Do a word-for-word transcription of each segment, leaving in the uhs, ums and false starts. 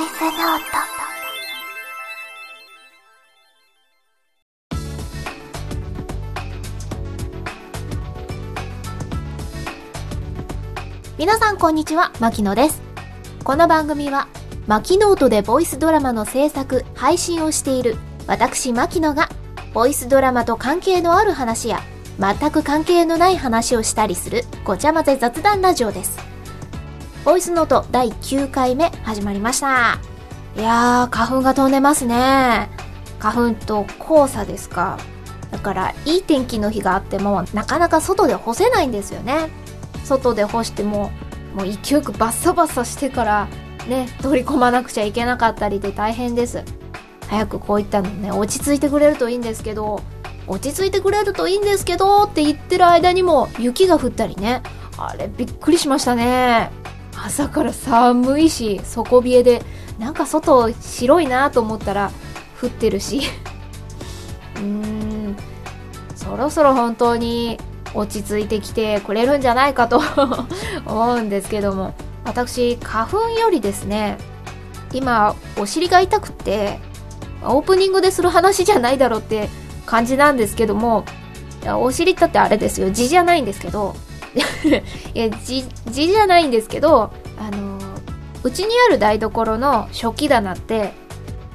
イスノート。皆さんこんにちは、牧野です。この番組は牧ノートでボイスドラマの制作・配信をしている私牧野がボイスドラマと関係のある話や全く関係のない話をしたりするごちゃ混ぜ雑談ラジオです。ボイスノートだいきゅうかいめ始まりました。いやー、花粉が飛んでますね。花粉と黄砂ですか。だからいい天気の日があってもなかなか外で干せないんですよね。外で干してももう勢いよくバッサバッサしてからね、取り込まなくちゃいけなかったりで大変です。早くこういったのね、落ち着いてくれるといいんですけど落ち着いてくれるといいんですけどって言ってる間にも雪が降ったりね。あれびっくりしましたね。朝から寒いし底冷えで、なんか外白いなと思ったら降ってるしうーん、そろそろ本当に落ち着いてきてくれるんじゃないかと思うんですけども、私花粉よりですね、今お尻が痛くてオープニングでする話じゃないだろうって感じなんですけども、お尻だってあれですよ、痔じゃないんですけどいや、痔じゃないんですけど、あのうちにある台所の食器棚って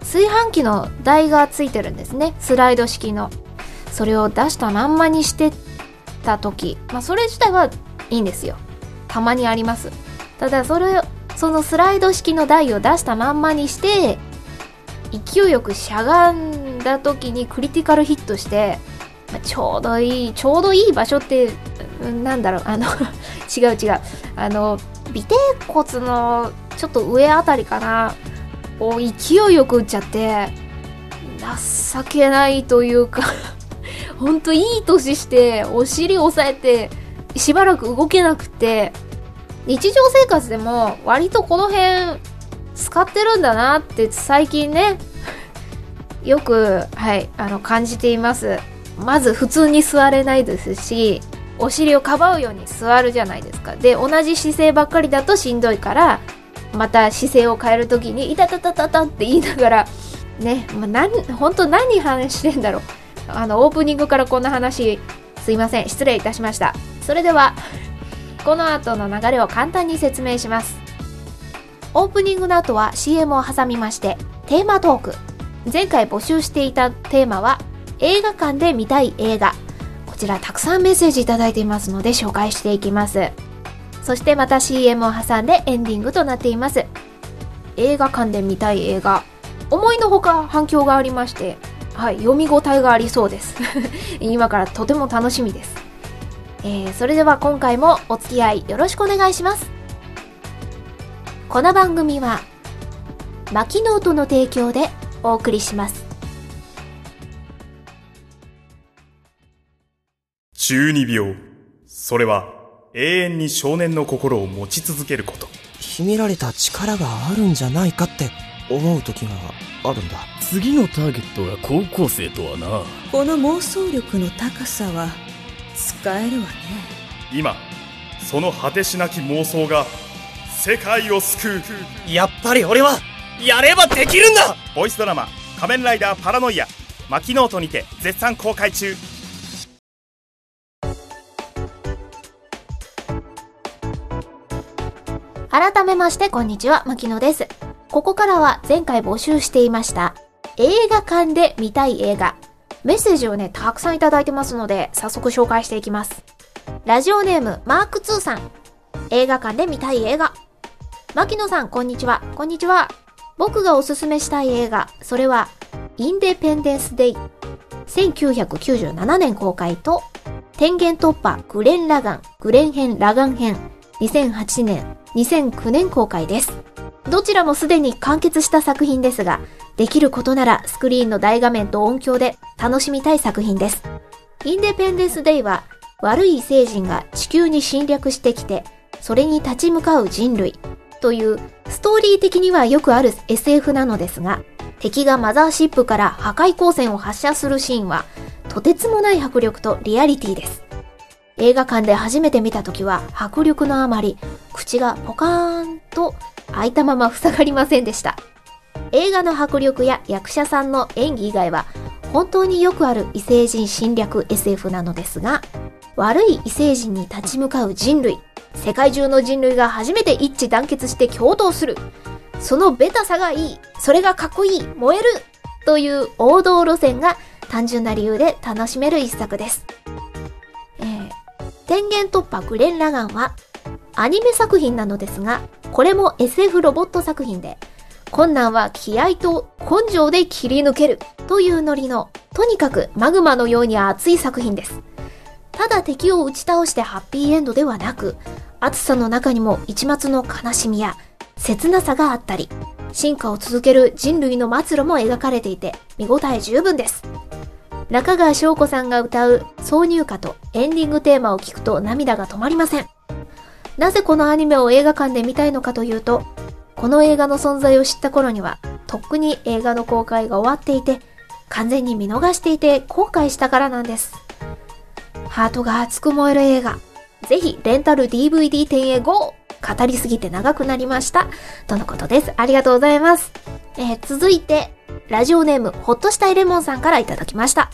炊飯器の台がついてるんですね、スライド式の。それを出したまんまにしてた時、まあそれ自体はいいんですよ、たまにあります。ただそれそのスライド式の台を出したまんまにして勢いよくしゃがんだ時にクリティカルヒットして、まあ、ちょうどいいちょうどいい場所ってなんだろう、あの違う違うあの尾てい骨のちょっと上あたりかなを勢いよく打っちゃって、情けないというかほんといい年してお尻押さえてしばらく動けなくて、日常生活でも割とこの辺使ってるんだなって最近ねよく、はい、あの感じています。まず普通に座れないですし、お尻をかばうように座るじゃないですか。で、同じ姿勢ばっかりだとしんどいから、また姿勢を変えるときにいたたたたたって言いながらね、まあ、なん本当何話してんだろう。あのオープニングからこんな話すいません、失礼いたしました。それではこの後の流れを簡単に説明します。オープニングの後は シーエム を挟みましてテーマトーク。前回募集していたテーマは映画館で見たい映画。こちらたくさんメッセージいただいていますので紹介していきます。そしてまた シーエム を挟んでエンディングとなっています。映画館で見たい映画、思いのほか反響がありまして、はい、読み応えがありそうです今からとても楽しみです。えー、それでは今回もお付き合いよろしくお願いします。この番組は牧ノートの提供でお送りします。じゅうにびょう、それは永遠に少年の心を持ち続けること。秘められた力があるんじゃないかって思う時があるんだ。次のターゲットが高校生とはな。この妄想力の高さは使えるわね。今その果てしなき妄想が世界を救う。やっぱり俺はやればできるんだ。ボイスドラマ仮面ライダーパラノイア、牧ノートにて絶賛公開中。改めましてこんにちは、牧野です。ここからは前回募集していました映画館で見たい映画、メッセージをねたくさんいただいてますので早速紹介していきます。ラジオネームマークツーさん、映画館で見たい映画。牧野さんこんにちは。こんにちは。僕がおすすめしたい映画、それはインデペンデンスデイ、せんきゅうひゃくきゅうじゅうななねん公開と天元突破グレンラガン、グレン編ラガン編、にせんはちねんにせんきゅうねん公開です。どちらもすでに完結した作品ですが、できることならスクリーンの大画面と音響で楽しみたい作品です。インデペンデンスデイは悪い異星人が地球に侵略してきてそれに立ち向かう人類というストーリー的にはよくある エスエフ なのですが、敵がマザーシップから破壊光線を発射するシーンはとてつもない迫力とリアリティです。映画館で初めて見た時は迫力のあまり口がポカーンと開いたまま塞がりませんでした。映画の迫力や役者さんの演技以外は本当によくある異星人侵略 エスエフ なのですが、悪い異星人に立ち向かう人類、世界中の人類が初めて一致団結して共闘する、そのベタさがいい、それがかっこいい、燃えるという王道路線が単純な理由で楽しめる一作です。えー、天元突破グレン・ラガンはアニメ作品なのですが、これも エスエフ ロボット作品で、困難は気合と根性で切り抜けるというノリの、とにかくマグマのように熱い作品です。ただ敵を打ち倒してハッピーエンドではなく、暑さの中にも一抹の悲しみや切なさがあったり、進化を続ける人類の末路も描かれていて見応え十分です。中川翔子さんが歌う挿入歌とエンディングテーマを聞くと涙が止まりません。なぜこのアニメを映画館で見たいのかというと、この映画の存在を知った頃にはとっくに映画の公開が終わっていて、完全に見逃していて後悔したからなんです。ハートが熱く燃える映画、ぜひレンタル ディーブイディー 店へ ゴー! 語りすぎて長くなりましたとのことです。ありがとうございます。えー、続いてラジオネームほっとしたいレモンさんからいただきました。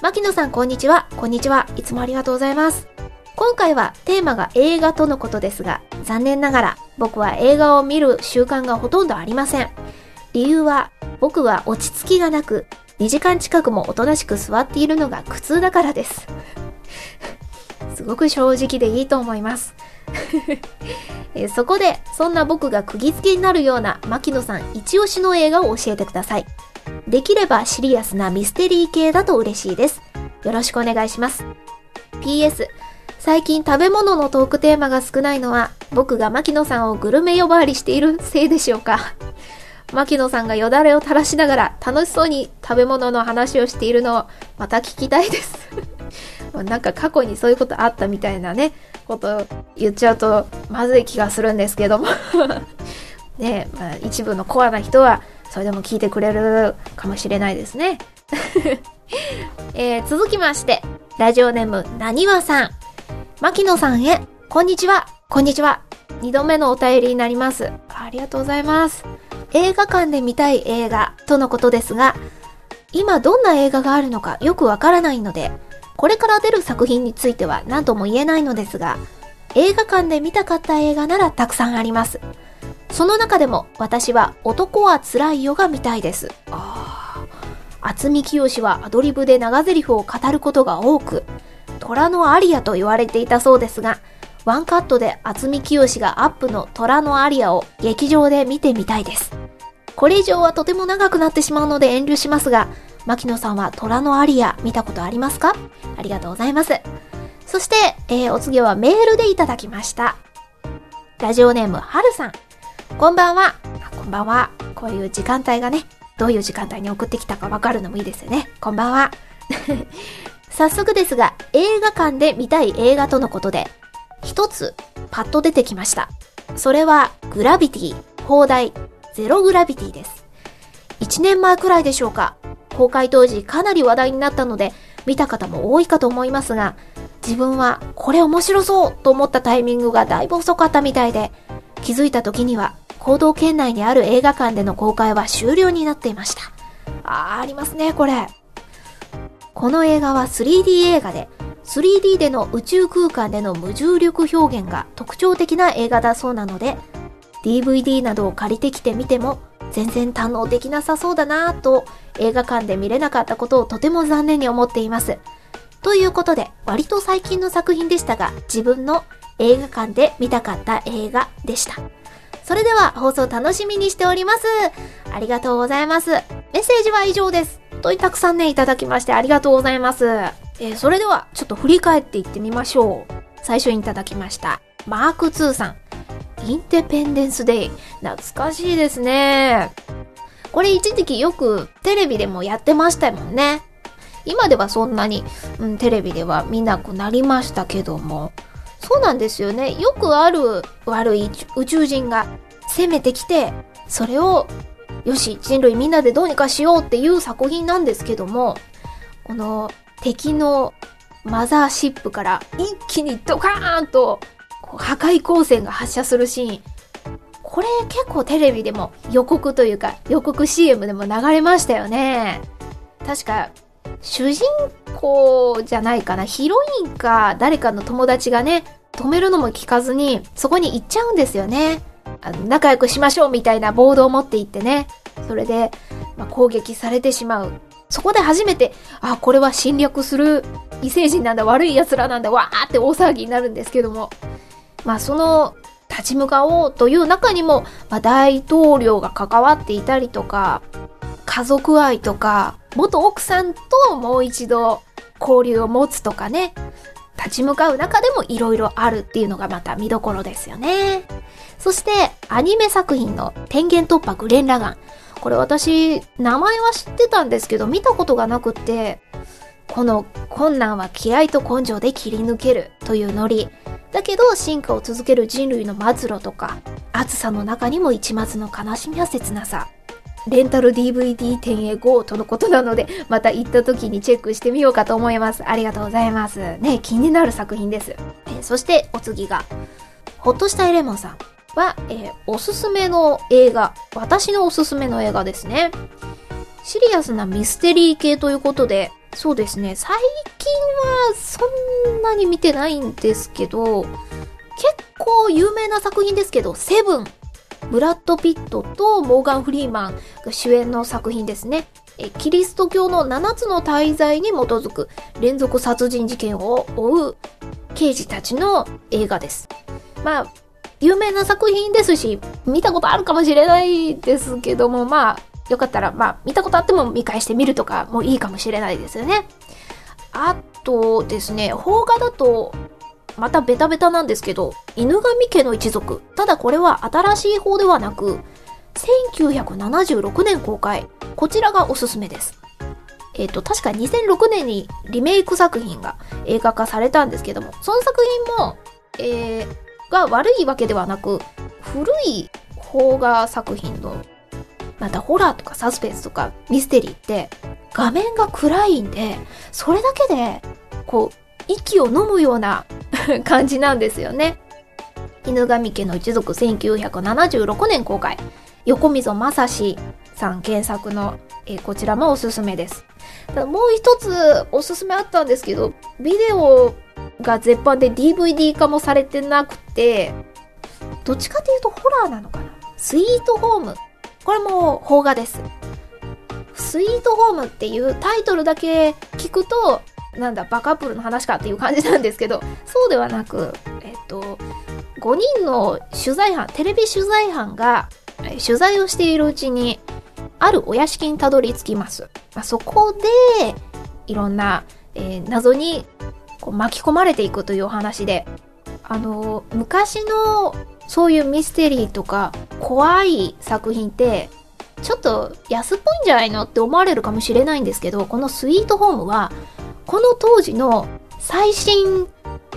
牧野さん、こんにちは。こんにちは。いつもありがとうございます。今回はテーマが映画とのことですが、残念ながら僕は映画を見る習慣がほとんどありません。理由は僕は落ち着きがなく、にじかん近くもおとなしく座っているのが苦痛だからです。すごく正直でいいと思います。えそこで、そんな僕が釘付けになるような牧野さん一押しの映画を教えてください。できればシリアスなミステリー系だと嬉しいです。よろしくお願いします。 ピーエス 最近食べ物のトークテーマが少ないのは、僕が牧野さんをグルメ呼ばわりしているせいでしょうか。牧野さんがよだれを垂らしながら楽しそうに食べ物の話をしているのをまた聞きたいです。なんか過去にそういうことあったみたいなね、こと言っちゃうとまずい気がするんですけどもねえ、まあ、一部のコアな人はそれでも聞いてくれるかもしれないですね。えー、続きましてラジオネームなにわさん。牧野さんへこんにちは。こんにちは。にどめのお便りになります。ありがとうございます。映画館で見たい映画とのことですが、今どんな映画があるのかよくわからないので、これから出る作品については何とも言えないのですが、映画館で見たかった映画ならたくさんあります。その中でも私は男はつらいよが見たいです。ああ、渥美清はアドリブで長台詞を語ることが多く、虎のアリアと言われていたそうですが、ワンカットで渥美清がアップの虎のアリアを劇場で見てみたいです。これ以上はとても長くなってしまうので遠慮しますが、牧野さんは虎のアリア見たことありますか？ありがとうございます。そして、えー、お次はメールでいただきました。ラジオネームはるさん。こんばんは。こんばんは。こういう時間帯がね、どういう時間帯に送ってきたかわかるのもいいですよね。こんばんは。早速ですが、映画館で見たい映画とのことで、一つパッと出てきました。それはグラビティ、放題、ゼログラビティです。いちねんまえくらいでしょうか。公開当時かなり話題になったので見た方も多いかと思いますが、自分はこれ面白そうと思ったタイミングがだいぶ遅かったみたいで、気づいた時には行動圏内にある映画館での公開は終了になっていました。あー、ありますね、これ。この映画は スリーディー 映画で、 スリーディー での宇宙空間での無重力表現が特徴的な映画だそうなので、 ディーブイディー などを借りてきてみても全然堪能できなさそうだなぁと、映画館で見れなかったことをとても残念に思っています。ということで、割と最近の作品でしたが、自分の映画館で見たかった映画でした。それでは放送楽しみにしております。ありがとうございます。メッセージは以上です。とにたくさんね、いただきましてありがとうございます。えー、それではちょっと振り返っていってみましょう。最初にいただきました。マークツーさん。インデペンデンスデイ、懐かしいですね。これ一時期よくテレビでもやってましたもんね。今ではそんなに、うん、テレビでは見なくなりましたけども、そうなんですよね。よくある悪い宇宙人が攻めてきて、それをよし人類みんなでどうにかしようっていう作品なんですけども、この敵のマザーシップから一気にドカーンと破壊光線が発射するシーン、これ結構テレビでも予告というか予告 シーエム でも流れましたよね。確か主人公じゃないかな、ヒロインか誰かの友達がね、止めるのも聞かずにそこに行っちゃうんですよね。あの仲良くしましょうみたいなボードを持って行ってね、それで、まあ、攻撃されてしまう。そこで初めて、あ、これは侵略する異星人なんだ、悪い奴らなんだ、わーって大騒ぎになるんですけども、まあその立ち向かおうという中にも、まあ、大統領が関わっていたりとか、家族愛とか、元奥さんともう一度交流を持つとかね、立ち向かう中でもいろいろあるっていうのがまた見どころですよね。そしてアニメ作品の天元突破グレンラガン、これ私名前は知ってたんですけど見たことがなくて、この困難は気合と根性で切り抜けるというノリだけど、進化を続ける人類の末路とか、暑さの中にも一末の悲しみや切なさ、レンタル ディーブイディー 店へ ゴー とのことなので、また行った時にチェックしてみようかと思います。ありがとうございますね、気になる作品です。えそしてお次がほっとしたエレモンさんは、えー、おすすめの映画、私のおすすめの映画ですね。シリアスなミステリー系ということで、そうですね、最近はそんなに見てないんですけど、結構有名な作品ですけど、セブン、ブラッド・ピットとモーガン・フリーマンが主演の作品ですね。えキリスト教のななつの大罪に基づく連続殺人事件を追う刑事たちの映画です。まあ有名な作品ですし、見たことあるかもしれないですけども、まあよかったら、まあ見たことあっても見返してみるとかもいいかもしれないですよね。あとですね、邦画だとまたベタベタなんですけど、犬神家の一族。ただこれは新しい方ではなく、せんきゅうひゃくななじゅうろくねん公開。こちらがおすすめです。えっと、確かにせんろくねんにリメイク作品が映画化されたんですけども、その作品も、えー、が悪いわけではなく、古い邦画作品の、またホラーとかサスペンスとかミステリーって、画面が暗いんで、それだけで、こう、息を飲むような感じなんですよね。犬神家の一族せんきゅうひゃくななじゅうろくねん公開、横溝正史さん原作の、えー、こちらもおすすめです。ただもう一つおすすめあったんですけど、ビデオが絶版で ディーブイディー 化もされてなくて、どっちかというとホラーなのかな。スイートホーム、これも邦画です。スイートホームっていうタイトルだけ聞くと、なんだバカップルの話かっていう感じなんですけど、そうではなく、えっとごにんの取材班、テレビ取材班が取材をしているうちにあるお屋敷にたどり着きます、まあ、そこでいろんな、えー、謎にこう巻き込まれていくというお話で、あのー、昔のそういうミステリーとか怖い作品ってちょっと安っぽいんじゃないのって思われるかもしれないんですけど、このスイートホームはこの当時の最新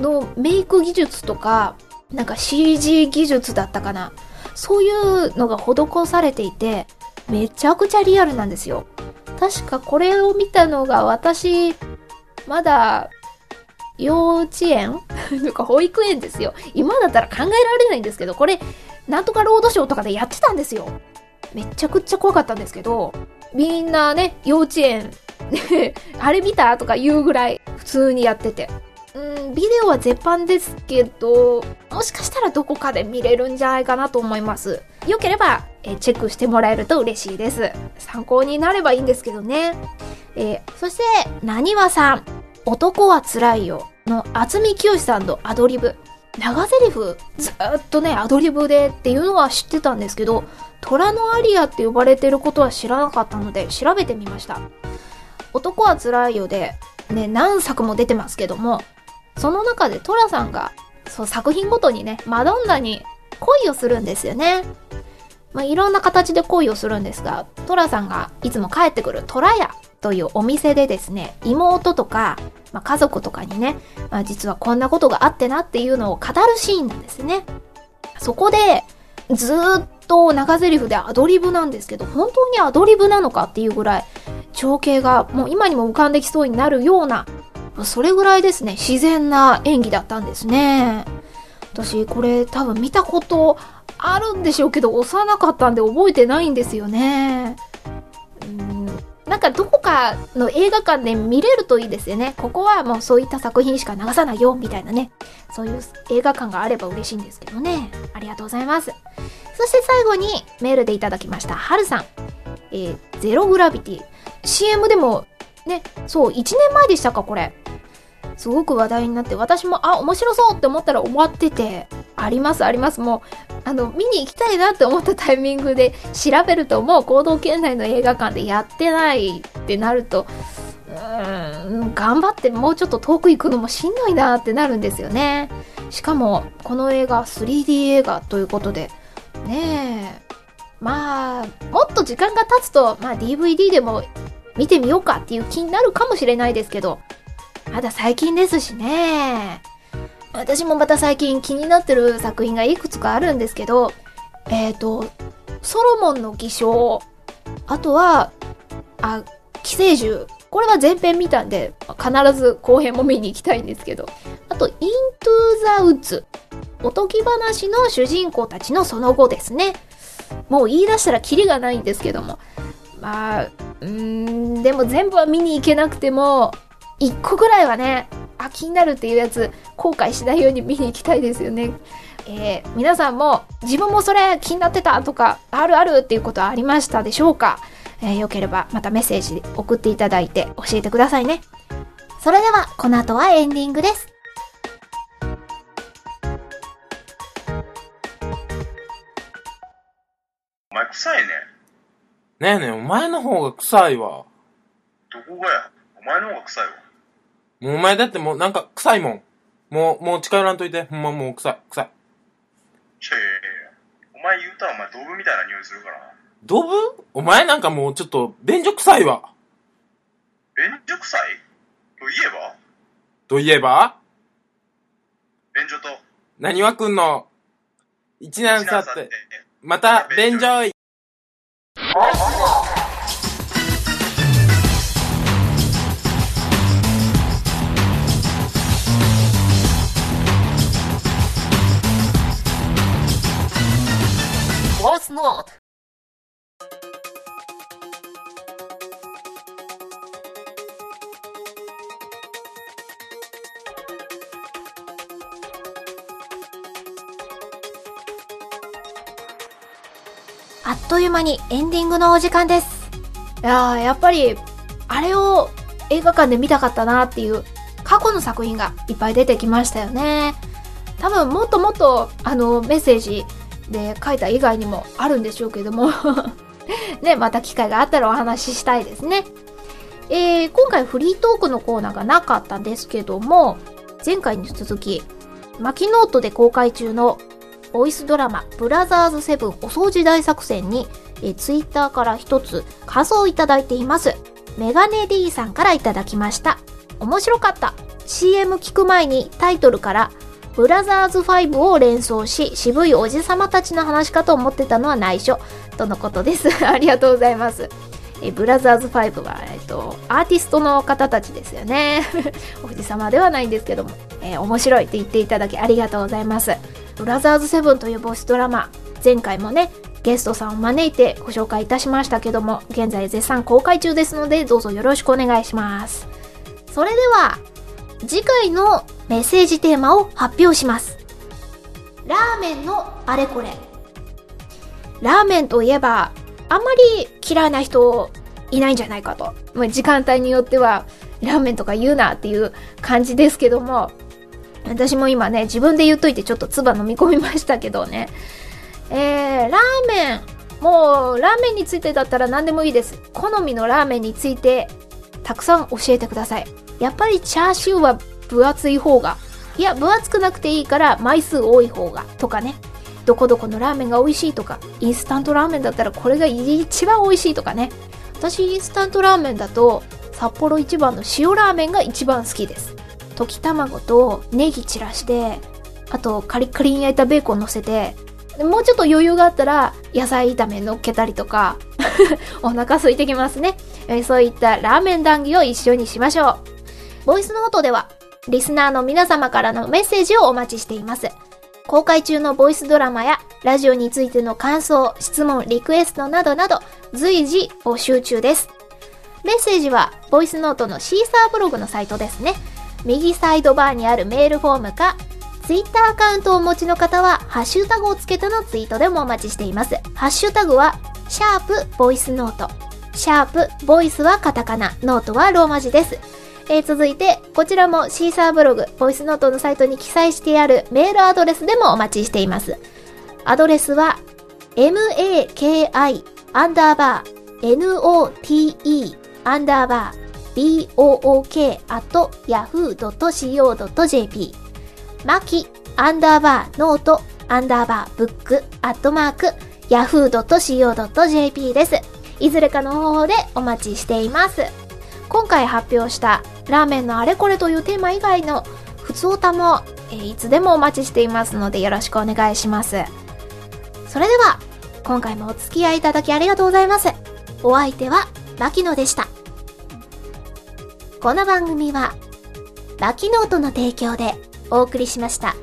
のメイク技術とか、なんか シージー 技術だったかな。そういうのが施されていて、めちゃくちゃリアルなんですよ。確かこれを見たのが私、まだ幼稚園とか保育園ですよ。今だったら考えられないんですけど、これなんとかロードショーとかでやってたんですよ。めちゃくちゃ怖かったんですけど、みんなね、幼稚園、あれ見たとか言うぐらい普通にやってて、うん、ビデオは絶版ですけど、もしかしたらどこかで見れるんじゃないかなと思います。よければえチェックしてもらえると嬉しいです。参考になればいいんですけどね。えー、そしてなにわさん、男はつらいよの渥美清さんのアドリブ、長ゼリフずーっとねアドリブでっていうのは知ってたんですけど、虎のアリアって呼ばれてることは知らなかったので調べてみました。男はつらいよで、ね、何作も出てますけども、その中でトラさんがそう作品ごとにね、マドンナに恋をするんですよね。まあ、いろんな形で恋をするんですが、トラさんがいつも帰ってくるトラ屋というお店でですね、妹とか、まあ、家族とかにね、まあ、実はこんなことがあってなっていうのを語るシーンなんですね。そこでずーっと長ゼリフでアドリブなんですけど、本当にアドリブなのかっていうぐらい情景がもう今にも浮かんできそうになるような、それぐらいですね、自然な演技だったんですね。私これ多分見たことあるんでしょうけど、幼かったんで覚えてないんですよね。うん、なんかどこかの映画館で見れるといいですよね。ここはもうそういった作品しか流さないよみたいなね、そういう映画館があれば嬉しいんですけどね。ありがとうございます。そして最後にメールでいただきましたはるさん、えー、ゼログラビティ シーエム でもね、そういちねんまえでしたか、これすごく話題になって、私もあ面白そうって思ったら終わってて、ありますあります、もうあの見に行きたいなって思ったタイミングで調べると、もう行動圏内の映画館でやってないってなると、うーん頑張ってもうちょっと遠く行くのもしんどいなってなるんですよね。しかもこの映画 スリーディー 映画ということでね、えまあもっと時間が経つと、まあ、ディーブイディー でも見てみようかっていう気になるかもしれないですけど、まだ最近ですしね。私もまた最近気になってる作品がいくつかあるんですけど、えっと、ソロモンの偽証、あとは、あ、寄生獣。これは前編見たんで、必ず後編も見に行きたいんですけど。あと、イントゥーザウッズ。おとぎ話の主人公たちのその後ですね。もう言い出したらキリがないんですけども。まあ、うーん、でも全部は見に行けなくても、一個ぐらいはね、あ、気になるっていうやつ、後悔しないように見に行きたいですよね。えー、皆さんも、自分もそれ気になってたとか、あるあるっていうことはありましたでしょうか？えー、よければまたメッセージ送っていただいて教えてくださいね。それでは、この後はエンディングです。お前臭いね。ねえねえ、お前の方が臭いわ。どこがや？お前の方が臭いわ。もうお前だってもうなんか臭いもん。もう、もう近寄らんといて。ほんまもう臭い、臭い。いやいやいや。お前言うたらお前ドブみたいな匂いするからな。ドブ？お前なんかもうちょっと、便所臭いわ。便所臭い？と言えば？と言えば？便所と。何はくんの、一難去って、また便所い。Not. あっという間にエンディングのお時間です。いやー、やっぱりあれを映画館で見たかったなっていう過去の作品がいっぱい出てきましたよね。多分もっともっとあのメッセージで書いた以外にもあるんでしょうけどもね、また機会があったらお話ししたいですね。えー、今回フリートークのコーナーがなかったんですけども、前回に続きマキノートで公開中のボイスドラマブラザーズセブンお掃除大作戦に、えー、ツイッターから一つ感想をいただいています。メガネ D さんからいただきました。面白かった。 シーエム 聞く前にタイトルからブラザーズファイブを連想し、渋いおじさまたちの話かと思ってたのは内緒とのことですありがとうございます。えブラザーズファイブは、えっと、アーティストの方たちですよねおじさまではないんですけども、えー、面白いって言っていただきありがとうございます。ブラザーズセブンというボイスドラマ、前回もねゲストさんを招いてご紹介いたしましたけども、現在絶賛公開中ですので、どうぞよろしくお願いします。それでは次回のメッセージテーマを発表します。ラーメンのあれこれ。ラーメンといえばあんまり嫌いな人いないんじゃないかと、時間帯によってはラーメンとか言うなっていう感じですけども、私も今ね自分で言っといてちょっと唾飲み込みましたけどね、えー、ラーメン、もうラーメンについてだったら何でもいいです。好みのラーメンについてたくさん教えてください。やっぱりチャーシューは分厚い方が、いや分厚くなくていいから枚数多い方がとかね、どこどこのラーメンが美味しいとか、インスタントラーメンだったらこれが一番美味しいとかね。私インスタントラーメンだと札幌一番の塩ラーメンが一番好きです。溶き卵とネギ散らして、あとカリカリに焼いたベーコン乗せて、もうちょっと余裕があったら野菜炒め乗っけたりとかお腹空いてきますね。そういったラーメン談義を一緒にしましょう。ボイスノートではリスナーの皆様からのメッセージをお待ちしています。公開中のボイスドラマやラジオについての感想、質問、リクエストなどなど随時募集中です。メッセージはボイスノートのシーサーブログのサイトですね。右サイドバーにあるメールフォームか、ツイッターアカウントをお持ちの方はハッシュタグをつけてのツイートでもお待ちしています。ハッシュタグはシャープボイスノート、シャープボイスはカタカナ、ノートはローマ字です。えー、続いてこちらもシーサーブログ、ボイスノートのサイトに記載してあるメールアドレスでもお待ちしています。アドレスは エムエーケーアイ アンダーバー エヌオーティーイー アンダーバー ビーオーオーケー アット ヤフー ドット シーオー ドット ジェーピー マキアンダーバーノートアンダーバーブックアットマーク ヤフー ドット シーオー ドット ジェーピー です。いずれかの方法でお待ちしています。今回発表したラーメンのあれこれというテーマ以外のふつおたも、えー、いつでもお待ちしていますのでよろしくお願いします。それでは今回もお付き合いいただきありがとうございます。お相手は牧野でした。この番組は牧ノートの提供でお送りしました。